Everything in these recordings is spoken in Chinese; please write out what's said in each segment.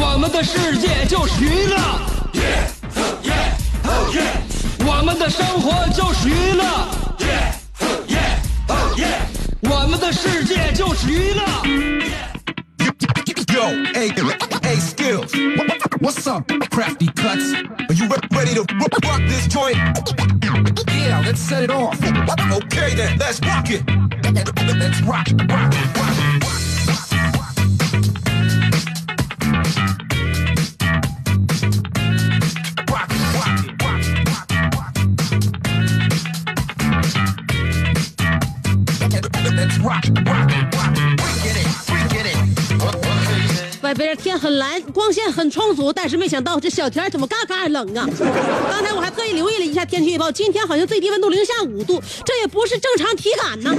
我们的世界就是娱乐，我们的生活就是娱乐，我们的世界就是娱乐。Yo, hey, hey, skills. What's up, crafty cuts? Are you ready to rock this joint? Yeah, let's set it off. Okay then, let's rock it. Let's rock, rock, rock, rock.外边天很蓝，光线很充足，但是没想到这小天怎么嘎嘎冷啊！刚才我还特意留意了一下天气预报，今天好像最低温度零下5度，这也不是正常体感呢。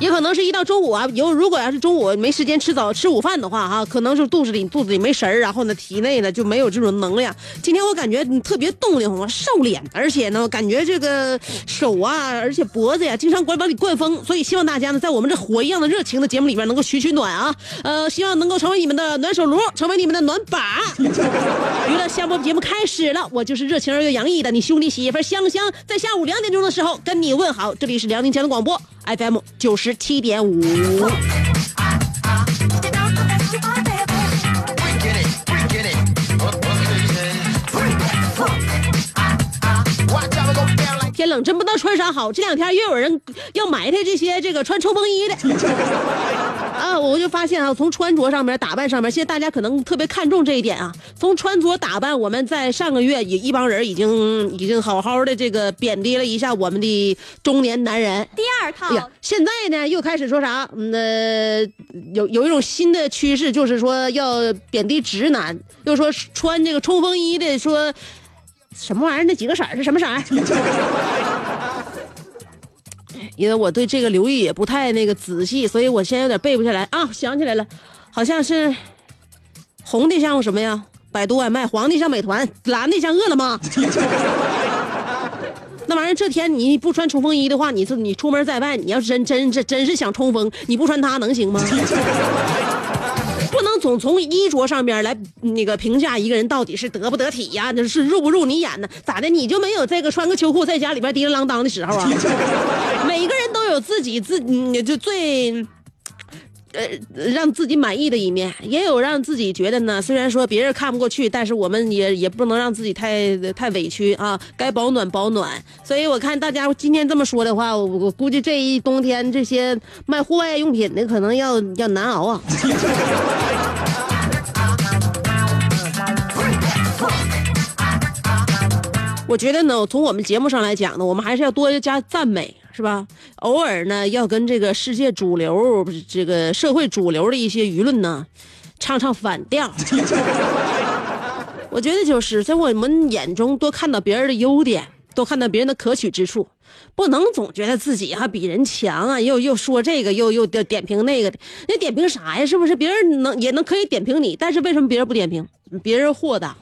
也可能是一到周五啊，如果要是周五没时间吃午饭的话啊，可能是肚子里没食儿，然后呢体内呢就没有这种能量。今天我感觉特别冻得慌，瘦脸，而且呢感觉这个手啊，而且脖子呀经常往里灌风，所以希望大家呢在我们这火一样的热情的节目里边能够取取暖啊，希望能够成为你们的暖手炉，成为你们的暖把。娱乐香饽饽节目开始了，我就是热情而又洋溢的你兄弟媳妇香香，在下午2点钟的时候跟你问好，这里是辽宁交通广播 FM 97.5。天冷真不知道穿啥好，这两天又有人要埋汰这些穿冲锋衣的。啊，我就发现啊，从穿着上面、打扮上面，现在大家可能特别看重这一点啊。从穿着打扮，我们在上个月一帮人已经好好的贬低了一下我们的中年男人。第2套，现在呢又开始说啥？有一种新的趋势，就是说要贬低直男，又说穿这个冲锋衣的说什么玩意儿？那几个色儿是什么色儿？因为我对这个留意也不太仔细，所以我现在有点背不下来啊。想起来了，好像是红的像什么呀？百度外卖。黄的像美团，蓝的像饿了么。那玩意儿，这天你不穿冲锋衣的话，你出门在外，你要是真是想冲锋，你不穿它能行吗？不能总从衣着上面来评价一个人到底是得不得体呀，是入不入你眼呢？咋的？你就没有穿个秋裤在家里边叮啷当的时候啊？每个人都有自己就最让自己满意的一面，也有让自己觉得呢，虽然说别人看不过去，但是我们也不能让自己太委屈啊，该保暖保暖。所以我看大家今天这么说的话，我估计这一冬天这些卖户外用品的可能要难熬啊。我觉得呢，从我们节目上来讲呢，我们还是要多加赞美，是吧？偶尔呢，要跟这个世界主流、这个社会主流的一些舆论呢，唱反调。我觉得就是在我们眼中多看到别人的优点，多看到别人的可取之处，不能总觉得自己啊比人强啊，又说这个，又点评那个的，那点评啥呀？是不是别人可以点评你？但是为什么别人不点评？别人豁达。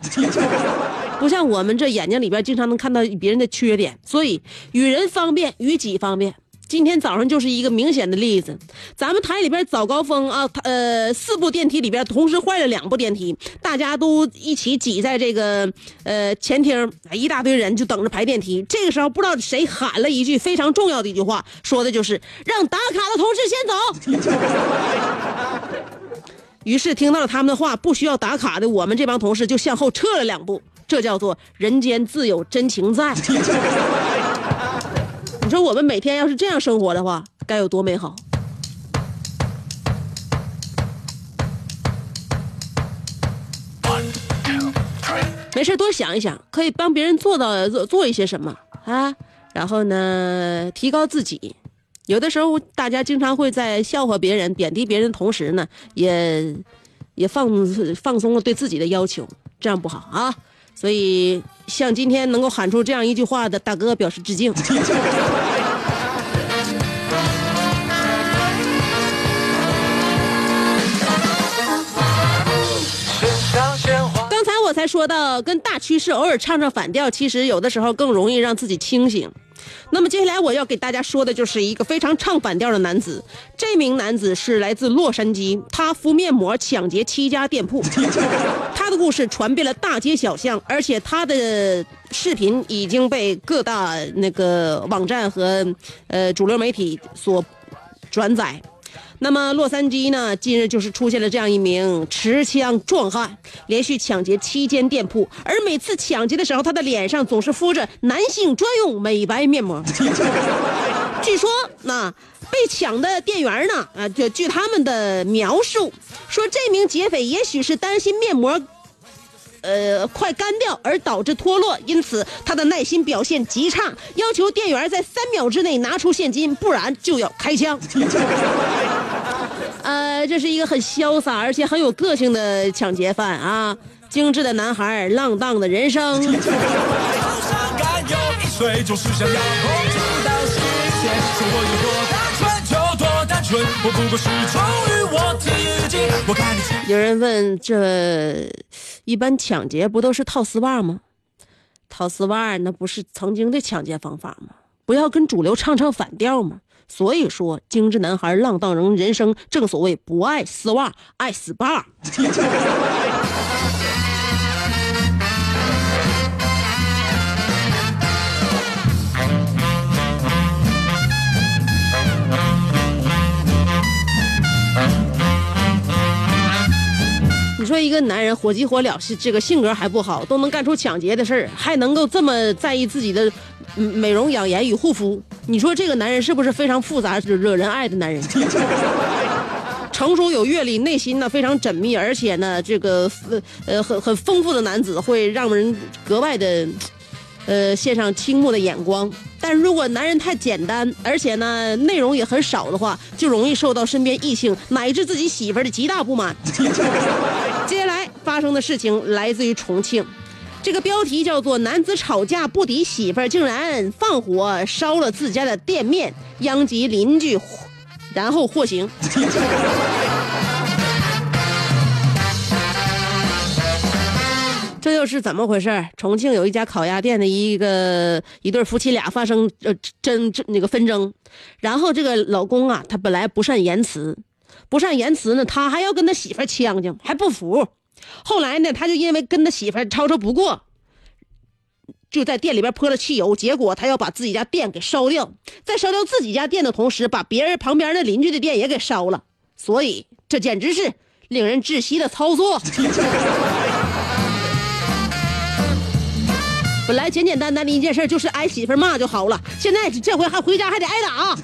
不像我们这眼睛里边经常能看到别人的缺点，所以与人方便，与己方便。今天早上就是一个明显的例子，咱们台里边早高峰啊，4部电梯里边同时坏了2部电梯，大家都一起挤在前厅，一大堆人就等着排电梯。这个时候不知道谁喊了一句非常重要的一句话，说的就是让打卡的同志先走。于是听到了他们的话，不需要打卡的我们这帮同事就向后撤了2步，这叫做人间自有真情在。你说我们每天要是这样生活的话，该有多美好？没事多想一想，可以帮别人做一些什么啊？然后呢，提高自己，有的时候大家经常会在笑话别人、贬低别人的同时呢，也放松了对自己的要求，这样不好啊。所以像今天能够喊出这样一句话的大哥表示致敬。刚才我才说到，跟大趋势偶尔唱唱反调，其实有的时候更容易让自己清醒。那么接下来我要给大家说的就是一个非常唱反调的男子。这名男子是来自洛杉矶，他敷面膜抢劫7家店铺。他的故事传遍了大街小巷，而且他的视频已经被各大那个网站和主流媒体所转载。那么洛杉矶呢，近日就是出现了这样一名持枪壮汉，连续抢劫7间店铺，而每次抢劫的时候，他的脸上总是敷着男性专用美白面膜。据说那被抢的店员呢，就据他们的描述说，这名劫匪也许是担心面膜快干掉而导致脱落，因此他的耐心表现极差，要求店员在3秒之内拿出现金，不然就要开枪。这是一个很潇洒而且很有个性的抢劫犯啊，精致的男孩，浪荡的人生。有人问，这一般抢劫不都是套丝袜吗？套丝袜那不是曾经的抢劫方法吗？不要跟主流唱反调吗？所以说精致男孩，浪荡人生，正所谓不爱丝袜爱死吧。你说一个男人火急火燎，是这个性格还不好，都能干出抢劫的事儿，还能够这么在意自己的美容养颜与护肤，你说这个男人是不是非常复杂惹人爱的男人？成熟有阅历，内心呢非常缜密，而且呢这个很丰富的男子，会让人格外的献上倾慕的眼光。但如果男人太简单，而且呢内容也很少的话，就容易受到身边异性乃至自己媳妇儿的极大不满。接下来发生的事情来自于重庆，这个标题叫做男子吵架不敌媳妇儿，竟然放火烧了自家的店面，殃及邻居然后获刑。这又是怎么回事？重庆有一家烤鸭店的一对夫妻俩发生纷争，然后这个老公啊，他本来不善言辞呢，他还要跟他媳妇呛呛，还不服。后来呢，他就因为跟他媳妇吵吵不过，就在店里边泼了汽油，结果他要把自己家店给烧掉，在烧掉自己家店的同时，把别人旁边的邻居的店也给烧了，所以这简直是令人窒息的操作。本来简简单单的一件事就是挨媳妇骂就好了，现在这回还回家还得挨打啊。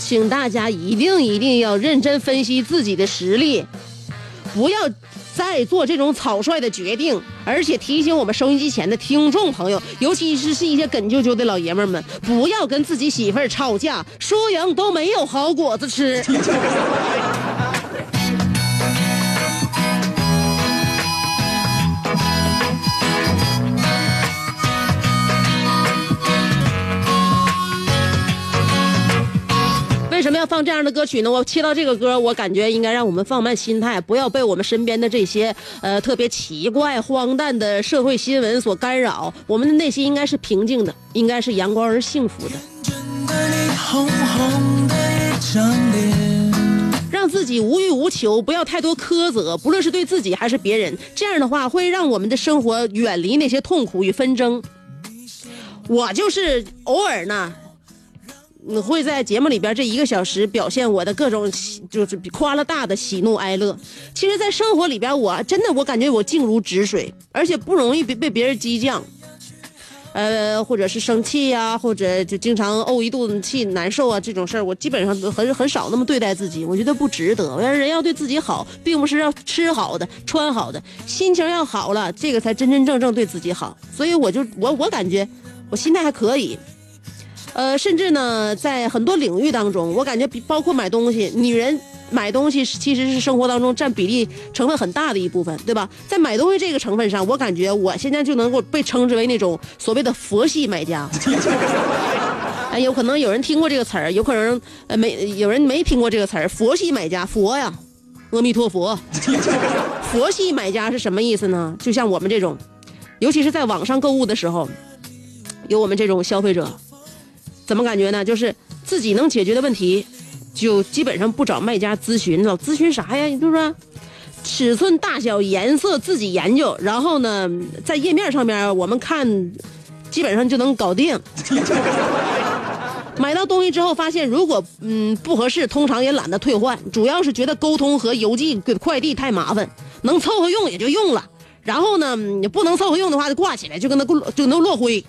请大家一定要认真分析自己的实力，不要再做这种草率的决定。而且提醒我们收音机前的听众朋友，尤其是一些耿啾啾的老爷们们，不要跟自己媳妇儿吵架，输赢都没有好果子吃。为什么要放这样的歌曲呢？我切到这个歌，我感觉应该让我们放慢心态，不要被我们身边的这些特别奇怪荒诞的社会新闻所干扰，我们的内心应该是平静的，应该是阳光而幸福的。让自己无欲无求，不要太多苛责，不论是对自己还是别人，这样的话会让我们的生活远离那些痛苦与纷争。我就是偶尔呢，你会在节目里边这1个小时表现我的各种就是夸了大的喜怒哀乐。其实在生活里边，我真的感觉我静如止水，而且不容易被别人激将。或者是生气呀、或者就经常怄一肚子气难受啊，这种事儿我基本上很少那么对待自己，我觉得不值得。我要人要对自己好，并不是要吃好的穿好的，心情要好了，这个才真真正正对自己好。所以我感觉我心态还可以。甚至呢，在很多领域当中，我感觉包括买东西，女人买东西其实是生活当中占比例成分很大的一部分，对吧？在买东西这个成分上，我感觉我现在就能够被称之为那种所谓的佛系买家。哎，有可能有人听过这个词儿，有可能有人没听过这个词儿。佛系买家，佛呀，阿弥陀佛。佛系买家是什么意思呢？就像我们这种，尤其是在网上购物的时候，有我们这种消费者。怎么感觉呢？就是自己能解决的问题，就基本上不找卖家咨询，老咨询啥呀？就是说尺寸大小颜色自己研究，然后呢在页面上面我们看基本上就能搞定。买到东西之后发现如果不合适，通常也懒得退换，主要是觉得沟通和邮寄快递太麻烦，能凑合用也就用了，然后呢也不能凑合用的话就挂起来，就跟那落灰。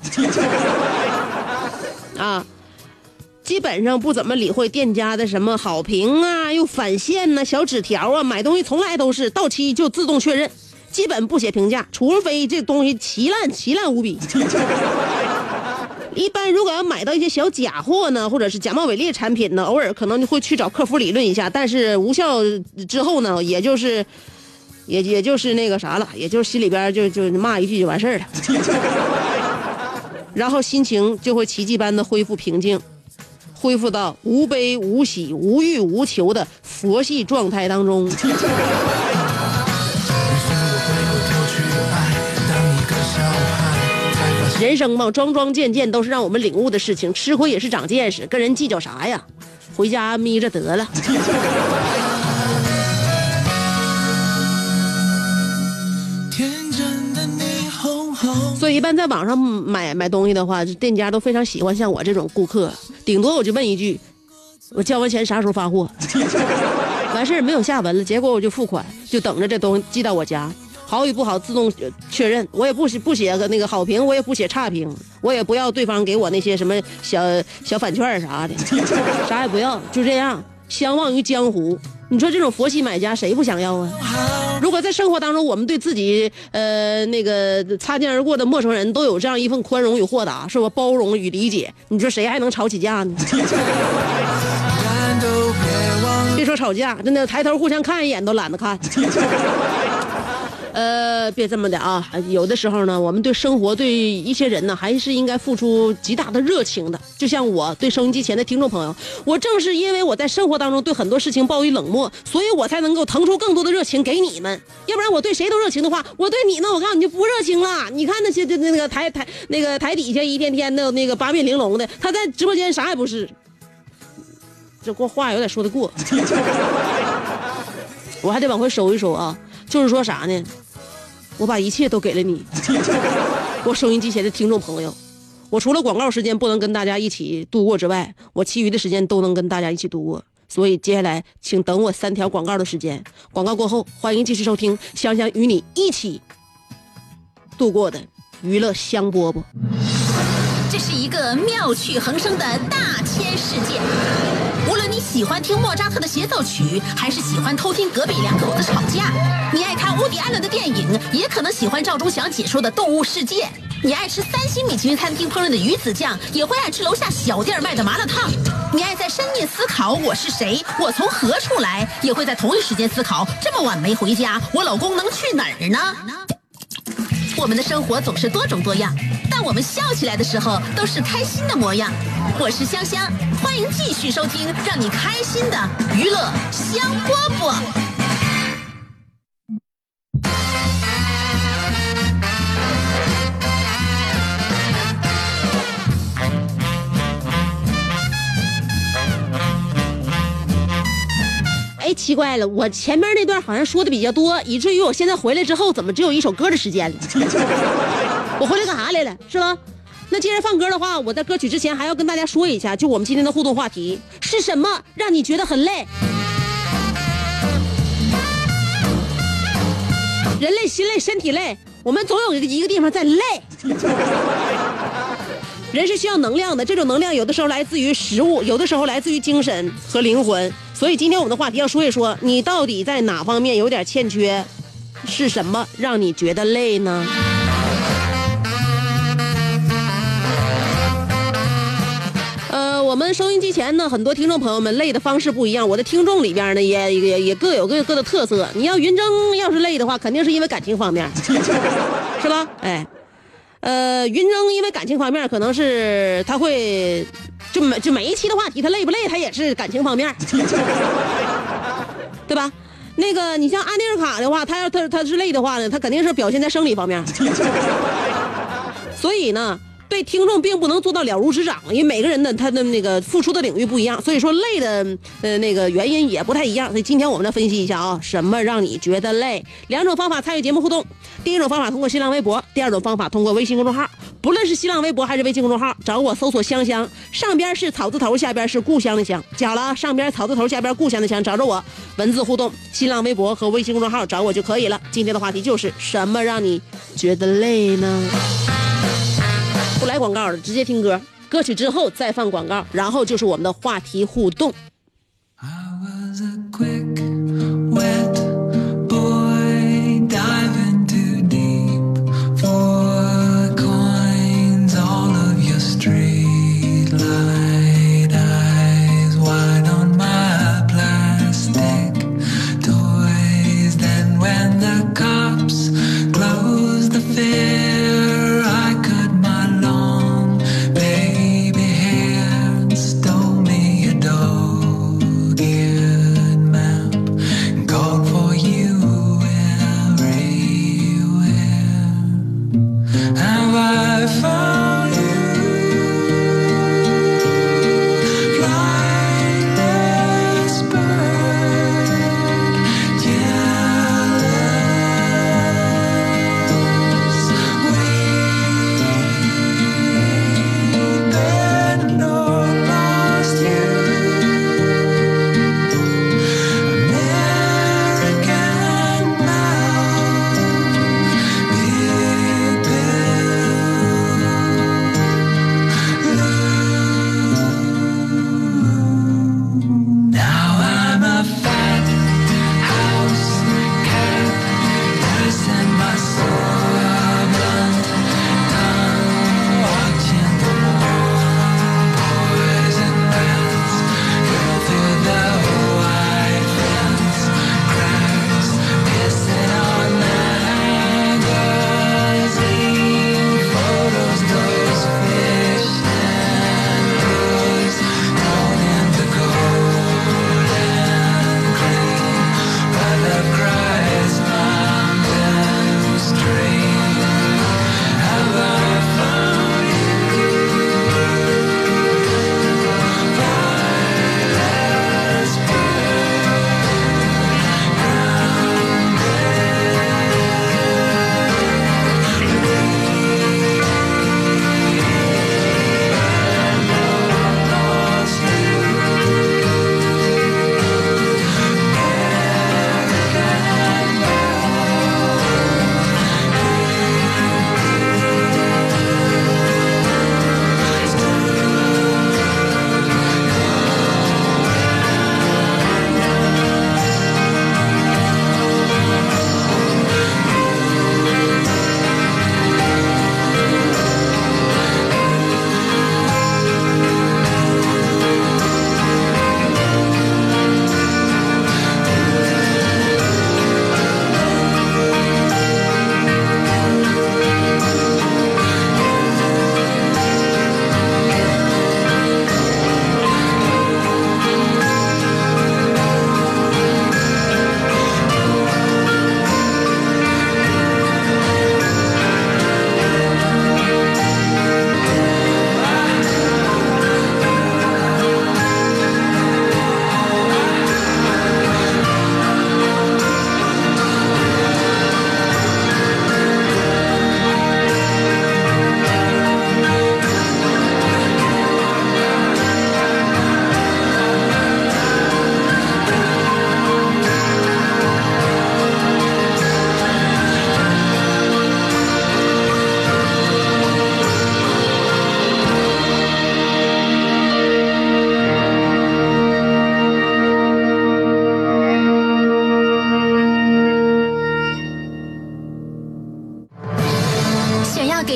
啊，基本上不怎么理会店家的什么好评啊，又返现呐、小纸条啊，买东西从来都是到期就自动确认，基本不写评价，除非这东西奇烂无比。一般如果要买到一些小假货呢，或者是假冒伪劣产品呢，偶尔可能会去找客服理论一下，但是无效之后呢，也就是那个啥了，也就是心里边就骂一句就完事儿了。然后心情就会奇迹般的恢复平静，恢复到无悲无喜无欲无求的佛系状态当中。人生嘛，桩件件都是让我们领悟的事情，吃亏也是长见识，跟人计较啥呀？回家眯着得了。所以一般在网上买东西的话，店家都非常喜欢像我这种顾客，顶多我就问一句，我交完钱啥时候发货，完事儿没有下文了，结果我就付款，就等着这东西寄到我家，好与不好自动确认，我也不写那个好评，我也不写差评，我也不要对方给我那些什么小返券啥的，啥也不要，就这样相忘于江湖。你说这种佛系买家谁不想要啊？如果在生活当中我们对自己那个擦肩而过的陌生人都有这样一份宽容与豁达，是吧？包容与理解，你说谁还能吵起架呢？别说吵架，真的抬头互相看一眼都懒得看。别这么的啊！有的时候呢，我们对生活、对一些人呢，还是应该付出极大的热情的。就像我对收音机前的听众朋友，我正是因为我在生活当中对很多事情抱以冷漠，所以我才能够腾出更多的热情给你们。要不然我对谁都热情的话，我对你呢，我告诉你就不热情了。你看那些那个台底下一天天的那个八面玲珑的，他在直播间啥也不是。这话有点说得过，我还得往回收一收啊。就是说啥呢？我把一切都给了你，我收音机前的听众朋友，我除了广告时间不能跟大家一起度过之外，我其余的时间都能跟大家一起度过。所以接下来请等我3条广告的时间，广告过后欢迎继续收听香香与你一起度过的娱乐香饽饽。这是一个妙趣横生的大千世界，无论你喜欢听莫扎特的协奏曲，还是喜欢偷听隔壁两口子吵架，你爱看乌迪·艾伦的电影，也可能喜欢赵忠祥解说的《动物世界》，你爱吃3星米其林餐厅烹饪的鱼子酱，也会爱吃楼下小店卖的麻辣烫，你爱在深夜思考我是谁，我从何处来，也会在同一时间思考这么晚没回家，我老公能去哪儿呢？我们的生活总是多种多样，但我们笑起来的时候都是开心的模样。我是香香，欢迎继续收听让你开心的娱乐香饽饽。哎，奇怪了，我前面那段好像说的比较多，以至于我现在回来之后怎么只有一首歌的时间了？我回来干啥来了，是吧？那既然放歌的话，我在歌曲之前还要跟大家说一下，就我们今天的互动话题是什么让你觉得很累？人累心累身体累，我们总有一个地方在累。人是需要能量的，这种能量有的时候来自于食物，有的时候来自于精神和灵魂。所以今天我们的话题要说一说，你到底在哪方面有点欠缺，是什么让你觉得累呢？我们收音机前呢，很多听众朋友们累的方式不一样，我的听众里边呢也各有各的特色。你要云峥要是累的话，肯定是因为感情方面，是吧？哎。云峥因为感情方面可能是他会就每一期的话题他累不累他也是感情方面，对吧？那个你像安妮尔卡的话，他要他是累的话呢，他肯定是表现在生理方面。所以呢对听众并不能做到了如指掌，因为每个人的他的那个付出的领域不一样，所以说累的那个原因也不太一样。所以今天我们来分析一下啊，什么让你觉得累？两种方法参与节目互动，第一种方法通过新浪微博，第二种方法通过微信公众号。不论是新浪微博还是微信公众号，找我搜索香香，上边是草字头，下边是故乡的乡，讲了上边草字头，下边故乡的乡，找着我，文字互动，新浪微博和微信公众号找我就可以了。今天的话题就是什么让你觉得累呢？不来广告了，直接听歌，歌曲之后再放广告，然后就是我们的话题互动。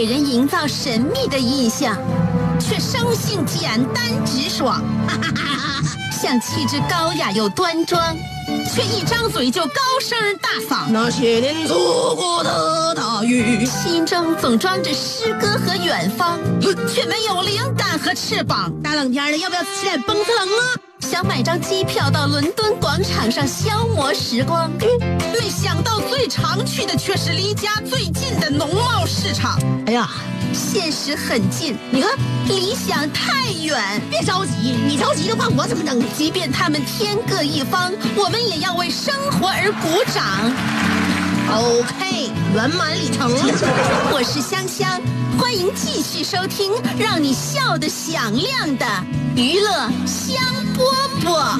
给人营造神秘的印象，却生性简单直爽，哈哈哈哈，像气质高雅又端庄，却一张嘴就高声大嗓。那些年错过的大雨，心中总装着诗歌和远方，却没有灵感和翅膀。大冷天的，要不要吃点蹦特冷啊？想买张机票到伦敦广场上消磨时光，没想到最常去的却是离家最近的农贸市场。哎呀，现实很近，你看理想太远。别着急，你着急的话我怎么整？即便他们天各一方，我们也要为生活而鼓掌。 OK， 圆满礼成。我是香香，欢迎继续收听让你笑得响亮的娱乐香饽饽。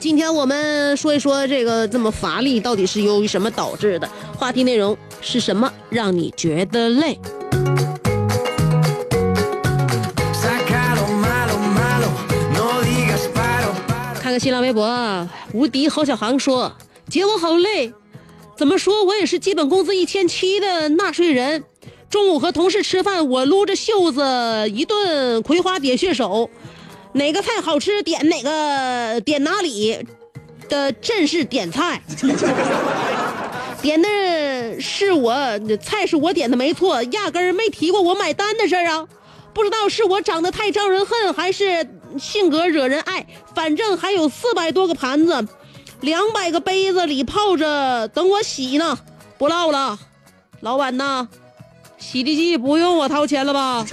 今天我们说一说这个这么乏力到底是由于什么导致的，话题内容是什么让你觉得累。看看新浪微博，无敌郝小航说，姐我好累，怎么说我也是基本工资1700的纳税人，中午和同事吃饭我撸着袖子一顿葵花点穴手，哪个菜好吃点哪个，点哪里的正是点菜，点的是我菜是我点的没错，压根儿没提过我买单的事儿啊，不知道是我长得太招人恨还是性格惹人爱，反正还有400多个盘子，200个杯子里泡着等我洗呢，不唠了，老板呐，洗涤剂不用我掏钱了吧。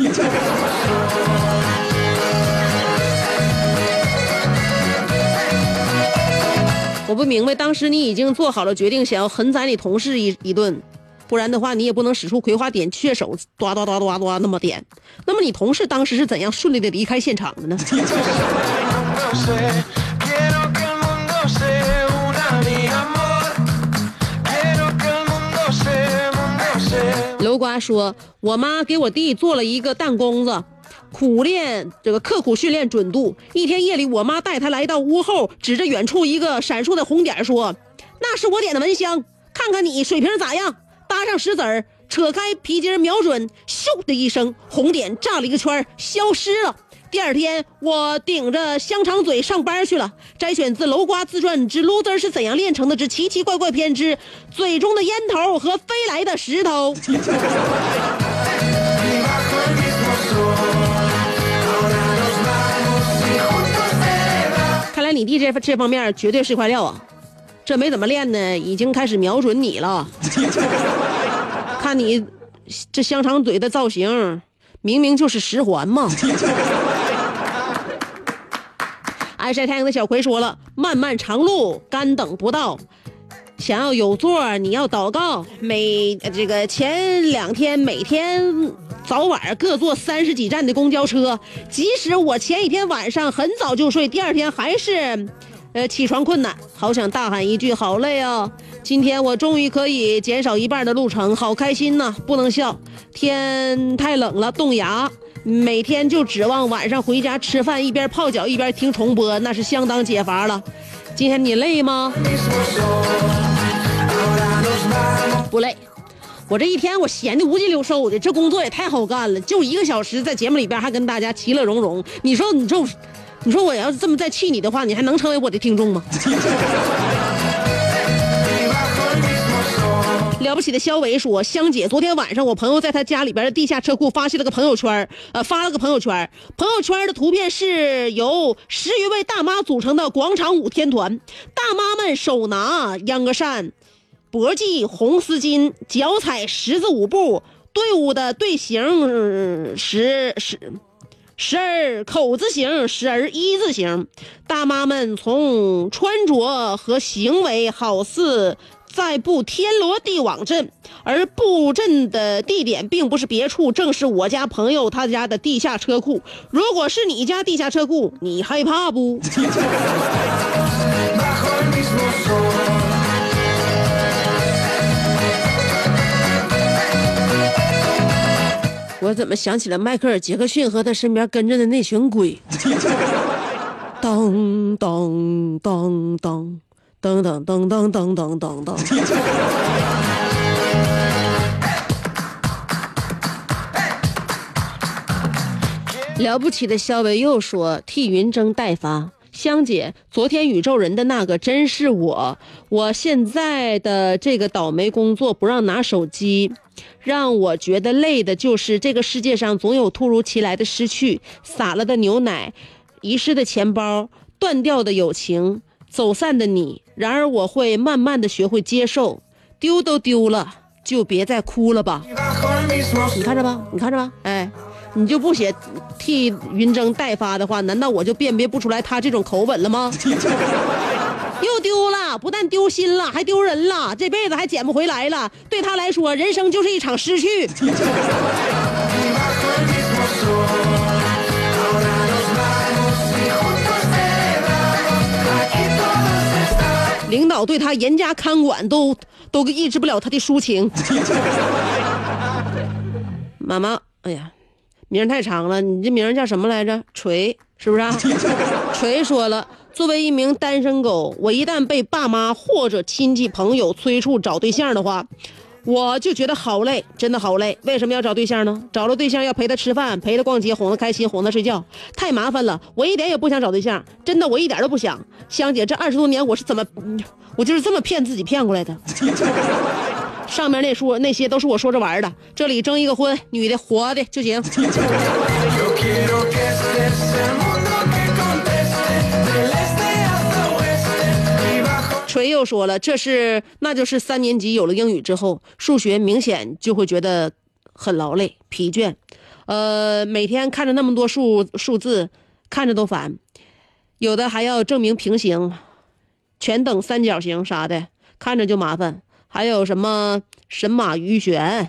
我不明白，当时你已经做好了决定，想要狠宰你同事一顿，不然的话你也不能使出葵花点穴手，抓抓抓抓抓那么点。那么你同事当时是怎样顺利的离开现场的呢？楼瓜说，我妈给我弟做了一个弹弓子，苦练这个刻苦训练准度，一天夜里我妈带他来到屋后，指着远处一个闪烁的红点说，那是我点的蚊香，看看你水平咋样，搭上石子儿，扯开皮筋瞄准，咻的一声，红点炸了一个圈消失了。第二天我顶着香肠嘴上班去了。摘选自楼瓜自传之 Loser 是怎样炼成的之奇奇怪怪篇之嘴中的烟头和飞来的石头。看来你弟这方面绝对是块料啊，这没怎么练呢已经开始瞄准你了。看你这香肠嘴的造型明明就是十环嘛。爱晒太阳的小葵说了，漫漫长路干等不到，想要有座你要祷告，这个前2天每天早晚各坐30几站的公交车，即使我前一天晚上很早就睡，第二天还是起床困难，好想大喊一句好累啊，今天我终于可以减少一半的路程，好开心呐，不能笑，天太冷了冻牙，每天就指望晚上回家吃饭，一边泡脚一边听重播，那是相当解乏了。今天你累吗？不累，我这一天我闲得无尽溜瘦的，这工作也太好干了，就1个小时在节目里边还跟大家其乐融融，你说我要是这么再气你的话，你还能成为我的听众吗？了不起的肖伟说，香姐，昨天晚上我朋友在他家里边的地下车库发了个朋友圈，朋友圈的图片是由10余位大妈组成的广场舞天团，大妈们手拿秧歌扇、脖系红丝巾，脚踩十字舞步，队伍的队形、十二口字形，十而一字形。大妈们从穿着和行为好似在布天罗地网阵，而布阵的地点并不是别处，正是我家朋友他家的地下车库。如果是你家地下车库，你害怕不？我怎么想起了迈克尔·杰克逊和他身边跟着的那群鬼？当当当当当当当当当当当当。了不起的肖维又说，替云争代发，香姐，昨天宇宙人的那个真是我现在的这个倒霉工作不让拿手机，让我觉得累的就是这个世界上总有突如其来的失去，洒了的牛奶，遗失的钱包，断掉的友情，走散的你。然而我会慢慢的学会接受，丢都丢了，就别再哭了吧。你看着吧，哎，你就不写替云峥代发的话，难道我就辨别不出来他这种口吻了吗？又丢了，不但丢心了，还丢人了，这辈子还捡不回来了。对他来说，人生就是一场失去。领导对他严加看管，都抑制不了他的抒情。妈妈，哎呀，名太长了，你这名叫什么来着？锤是不是啊？锤说了，作为一名单身狗，我一旦被爸妈或者亲戚朋友催促找对象的话，我就觉得好累，真的好累。为什么要找对象呢？找了对象要陪他吃饭，陪他逛街，哄他开心，哄他睡觉，太麻烦了。我一点也不想找对象，真的，我一点都不想。香姐，这20多年我就是这么骗自己骗过来的。上面那些都是我说着玩的，这里征一个婚，女的活的就行。锤又说了，那就是3年级有了英语之后，数学明显就会觉得很劳累疲倦，每天看着那么多数字，看着都烦，有的还要证明平行、全等三角形啥的，看着就麻烦。还有什么神马鱼旋、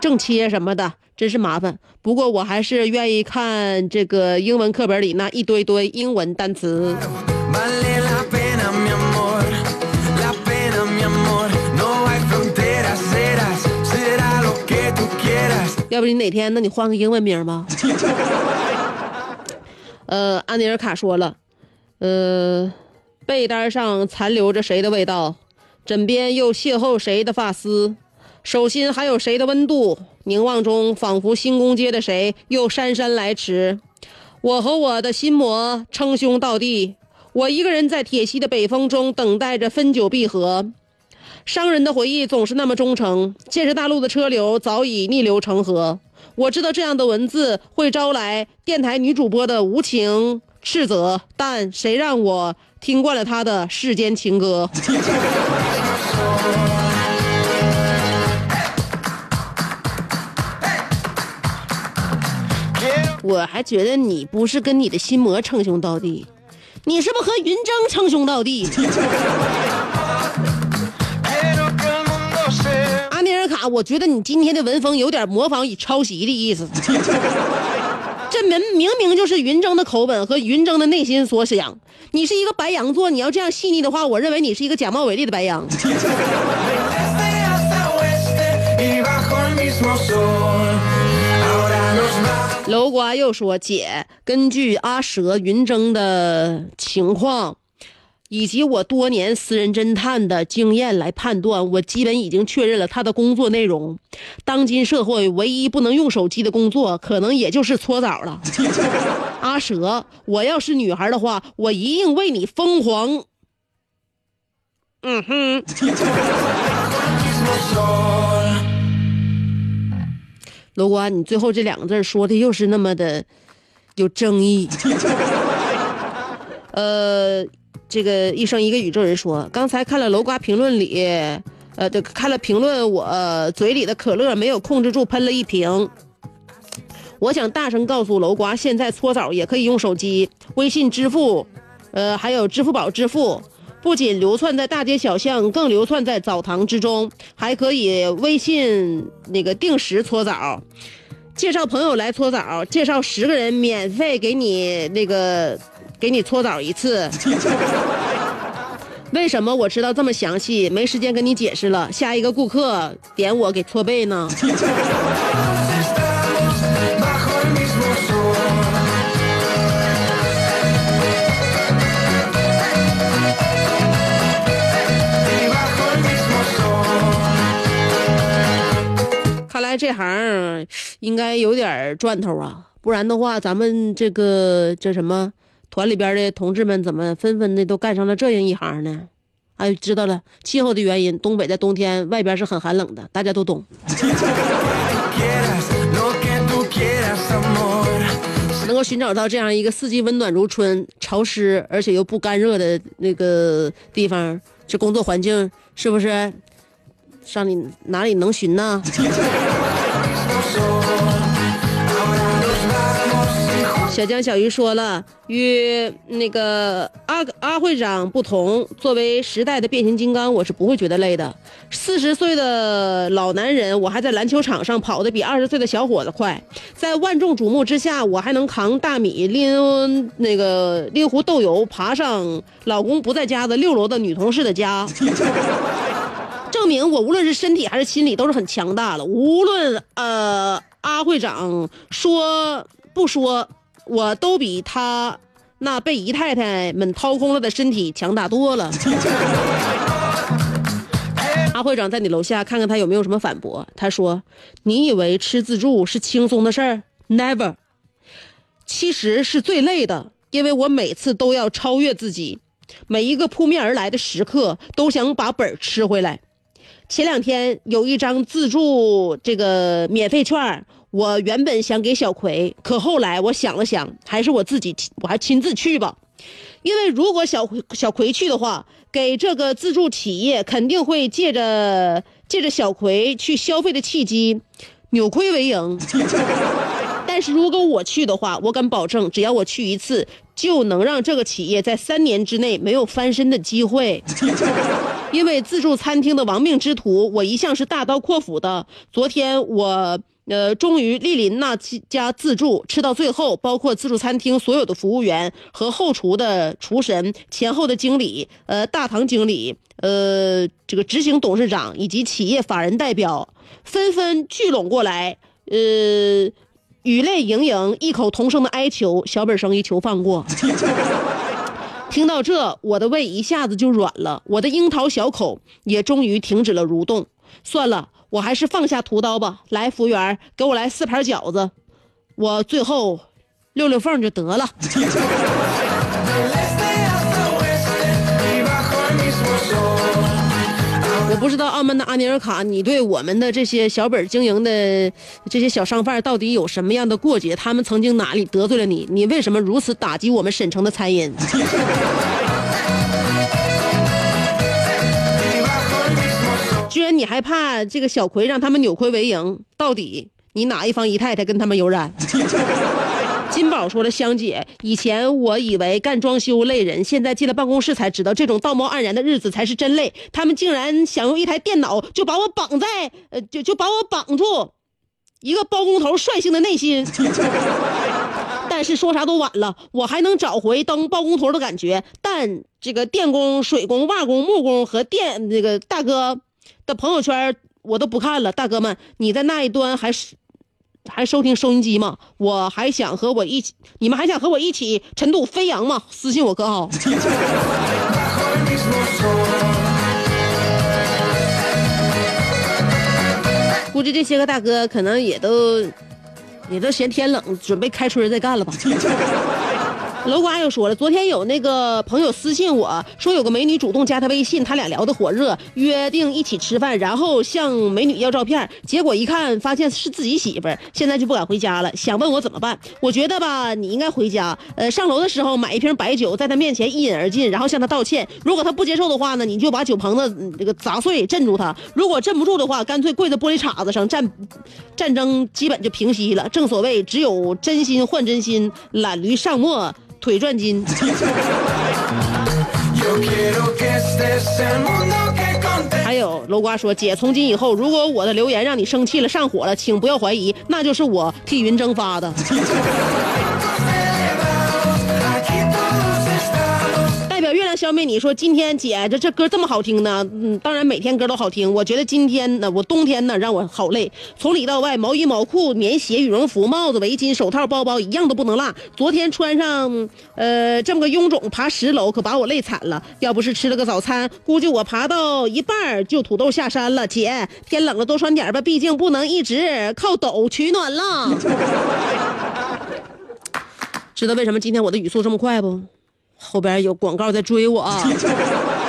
正切什么的，真是麻烦。不过我还是愿意看这个英文课本里那一堆堆英文单词。要不你哪天那你换个英文名吧。安尼尔卡说了，被单上残留着谁的味道，枕边又邂逅谁的发丝，手心还有谁的温度，凝望中仿佛新宫街的谁又姗姗来迟。我和我的心魔称兄道弟，我一个人在铁西的北风中等待着分久必合。商人的回忆总是那么忠诚，现实大陆的车流早已逆流成河。我知道这样的文字会招来电台女主播的无情斥责，但谁让我听惯了她的世间情歌。我还觉得你不是跟你的心魔称兄道弟，你是不是和云峥称兄道弟？阿尼尔卡，我觉得你今天的文风有点模仿与抄袭的意思。这明明就是云峥的口吻和云峥的内心所想。你是一个白羊座，你要这样细腻的话，我认为你是一个假冒伪劣的白羊。楼瓜又说，姐，根据阿蛇、云峥的情况以及我多年私人侦探的经验来判断，我基本已经确认了他的工作内容。当今社会唯一不能用手机的工作，可能也就是搓澡了。阿蛇，我要是女孩的话，我一定为你疯狂。嗯哼。楼官，你最后这两个字说的又是那么的有争议。这个一生一个宇宙人说，刚才看了楼瓜评论里，对，看了评论我，嘴里的可乐没有控制住，喷了一瓶。我想大声告诉楼瓜，现在搓澡也可以用手机、微信支付，还有支付宝支付。不仅流窜在大街小巷，更流窜在澡堂之中，还可以微信那个定时搓澡，介绍朋友来搓澡，介绍10个人免费给你那个给你搓澡一次。为什么我知道这么详细？没时间跟你解释了。下一个顾客点我给搓背呢。这行应该有点赚头啊，不然的话咱们这个这什么团里边的同志们怎么纷纷的都干上了这样一行呢？哎，知道了，气候的原因，东北在冬天外边是很寒冷的，大家都懂。能够寻找到这样一个四季温暖如春、潮湿而且又不干热的那个地方，这工作环境是不是上你哪里能寻呢？小江小鱼说了，与那个阿会长不同，作为时代的变形金刚，我是不会觉得累的。40岁的老男人，我还在篮球场上跑得比20岁的小伙子快。在万众瞩目之下，我还能扛大米、拎壶豆油，爬上老公不在家的6楼的女同事的家。证明我无论是身体还是心理都是很强大了。无论阿会长说不说，我都比他那被姨太太们掏空了的身体强大多了。阿会长在你楼下看看他有没有什么反驳。他说，你以为吃自助是轻松的事儿 ？Never， 其实是最累的，因为我每次都要超越自己，每一个扑面而来的时刻都想把本吃回来。前2天有一张自助这个免费券，我原本想给小葵，可后来我想了想，还是我自己，我还亲自去吧。因为如果小葵去的话，给这个自助企业肯定会借着小葵去消费的契机，扭亏为盈。但是如果我去的话，我敢保证，只要我去一次，就能让这个企业在3年之内没有翻身的机会。因为自助餐厅的亡命之徒，我一向是大刀阔斧的。昨天我终于莅临那家自助，吃到最后，包括自助餐厅所有的服务员和后厨的厨神、前后的经理、大堂经理、这个执行董事长以及企业法人代表纷纷聚拢过来，语泪盈盈，异口同声的哀求小本生意求放过。听到这，我的胃一下子就软了，我的樱桃小口也终于停止了蠕动。算了，我还是放下屠刀吧。来，服务员，给我来4盘饺子，我最后溜缝就得了。我不知道澳门的阿尼尔卡，你对我们的这些小本经营的这些小商贩到底有什么样的过节？他们曾经哪里得罪了你？你为什么如此打击我们沈城的餐饮？居然你还怕这个小葵让他们扭亏为盈？到底你哪一方姨太太跟他们有染？金宝说了，香姐，以前我以为干装修累人，现在进了办公室才知道，这种道貌岸然的日子才是真累。他们竟然想用一台电脑就把我绑在，就把我绑住，一个包工头率性的内心。但是说啥都晚了，我还能找回当包工头的感觉，但这个电工、水工、瓦工、木工和那个大哥的朋友圈我都不看了。大哥们，你在那一端还收听收音机吗？你们还想和我一起尘土飞扬吗？私信我哥好。估计这些个大哥可能也都嫌天冷，准备开春再干了吧。楼瓜又说了，昨天有那个朋友私信我说有个美女主动加他微信，他俩聊得火热，约定一起吃饭，然后向美女要照片，结果一看发现是自己媳妇儿，现在就不敢回家了，想问我怎么办。我觉得吧，你应该回家，上楼的时候买一瓶白酒，在他面前一饮而尽，然后向他道歉。如果他不接受的话呢，你就把酒棚子这个砸碎镇住他，如果镇不住的话，干脆跪在玻璃碴子上，战争基本就平息了。正所谓只有真心换真心，懒驴上磨腿转筋。还有楼瓜说，姐，从今以后如果我的留言让你生气了上火了，请不要怀疑，那就是我替云蒸发的。小美，你说今天姐这歌这么好听呢？当然每天歌都好听。我觉得今天呢，我冬天呢让我好累，从里到外，毛衣、毛裤、棉鞋、羽绒服、帽子、围巾、手套、包包，一样都不能落。昨天穿上这么个臃肿爬10楼，可把我累惨了。要不是吃了个早餐，估计我爬到一半就土豆下山了。姐，天冷了多穿点吧，毕竟不能一直靠抖取暖了。知道为什么今天我的语速这么快不？后边有广告在追我啊！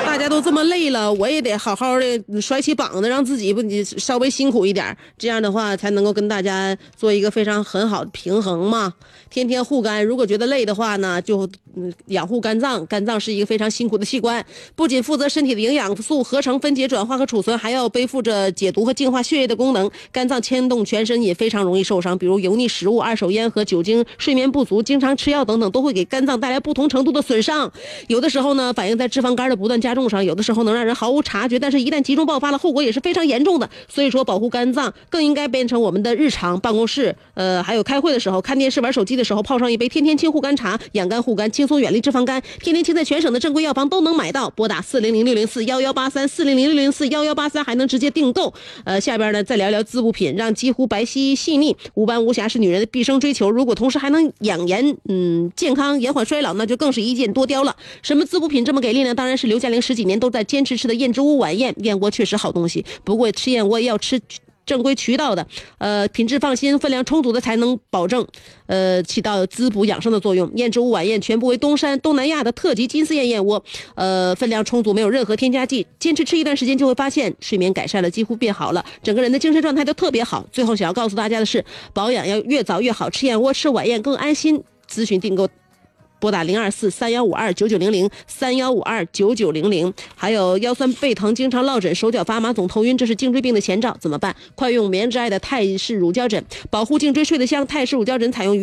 大家都这么累了，我也得好好的甩起膀子，让自己不稍微辛苦一点，这样的话才能够跟大家做一个非常很好的平衡嘛。天天护肝，如果觉得累的话呢，就养护肝脏。肝脏是一个非常辛苦的器官，不仅负责身体的营养素合成、分解、转化和储存，还要背负着解毒和净化血液的功能。肝脏牵动全身，也非常容易受伤，比如油腻食物、二手烟和酒精、睡眠不足、经常吃药等等，都会给肝脏带来不同程度的损伤。有的时候呢，反映在脂肪肝的不断加重上，有的时候能让人毫无察觉，但是一旦集中爆发了，后果也是非常严重的。所以说，保护肝脏更应该变成我们的日常。办公室还有开会的时候、看电视、玩手机的时候，泡上一杯天天清护肝茶，养肝护肝，轻松远离脂肪肝。天天清在全省的正规药房都能买到，拨打400-604-1183 400-604-1183，还能直接订购。下边呢再聊聊滋补品，让肌肤白皙细腻、无斑无瑕是女人的毕生追求。如果同时还能养颜健康、延缓衰老，那就更是一箭多雕了。什么滋补品这么给力呢？当然是刘嘉玲10几年都在坚持吃的燕之屋晚宴。燕窝确实好东西，不过吃燕窝要吃正规渠道的，品质放心、分量充足的才能保证，起到滋补养生的作用。燕之屋晚宴全部为东南亚的特级金丝燕燕窝，分量充足，没有任何添加剂。坚持吃一段时间，就会发现睡眠改善了，几乎变好了，整个人的精神状态都特别好。最后想要告诉大家的是，保养要越早越好，吃燕窝、吃晚宴更安心。咨询订购。拨打024-3152-9900 3152-9900，还有腰酸背疼、经常落枕、手脚发麻、总头晕，这是颈椎病的前兆，怎么办？快用棉之爱的泰式乳胶枕，保护颈椎睡得香。泰式乳胶枕采用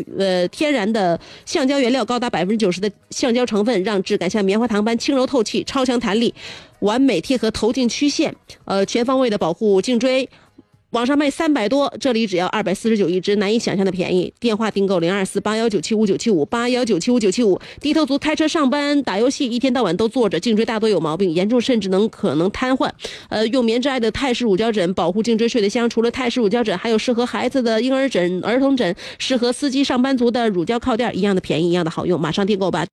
天然的橡胶原料，高达 90% 的橡胶成分，让质感像棉花糖般轻柔透气，超强弹力，完美贴合头颈曲线，全方位的保护颈椎。网上卖300多，这里只要249一只，难以想象的便宜。电话订购024-81975-975 81975-975。低头族开车上班、打游戏，一天到晚都坐着，颈椎大多有毛病，严重甚至可能瘫痪。用棉之爱的泰式乳胶枕保护颈椎睡得香。除了泰式乳胶枕，还有适合孩子的婴儿枕、儿童枕，适合司机、上班族的乳胶靠垫，一样的便宜，一样的好用，马上订购吧。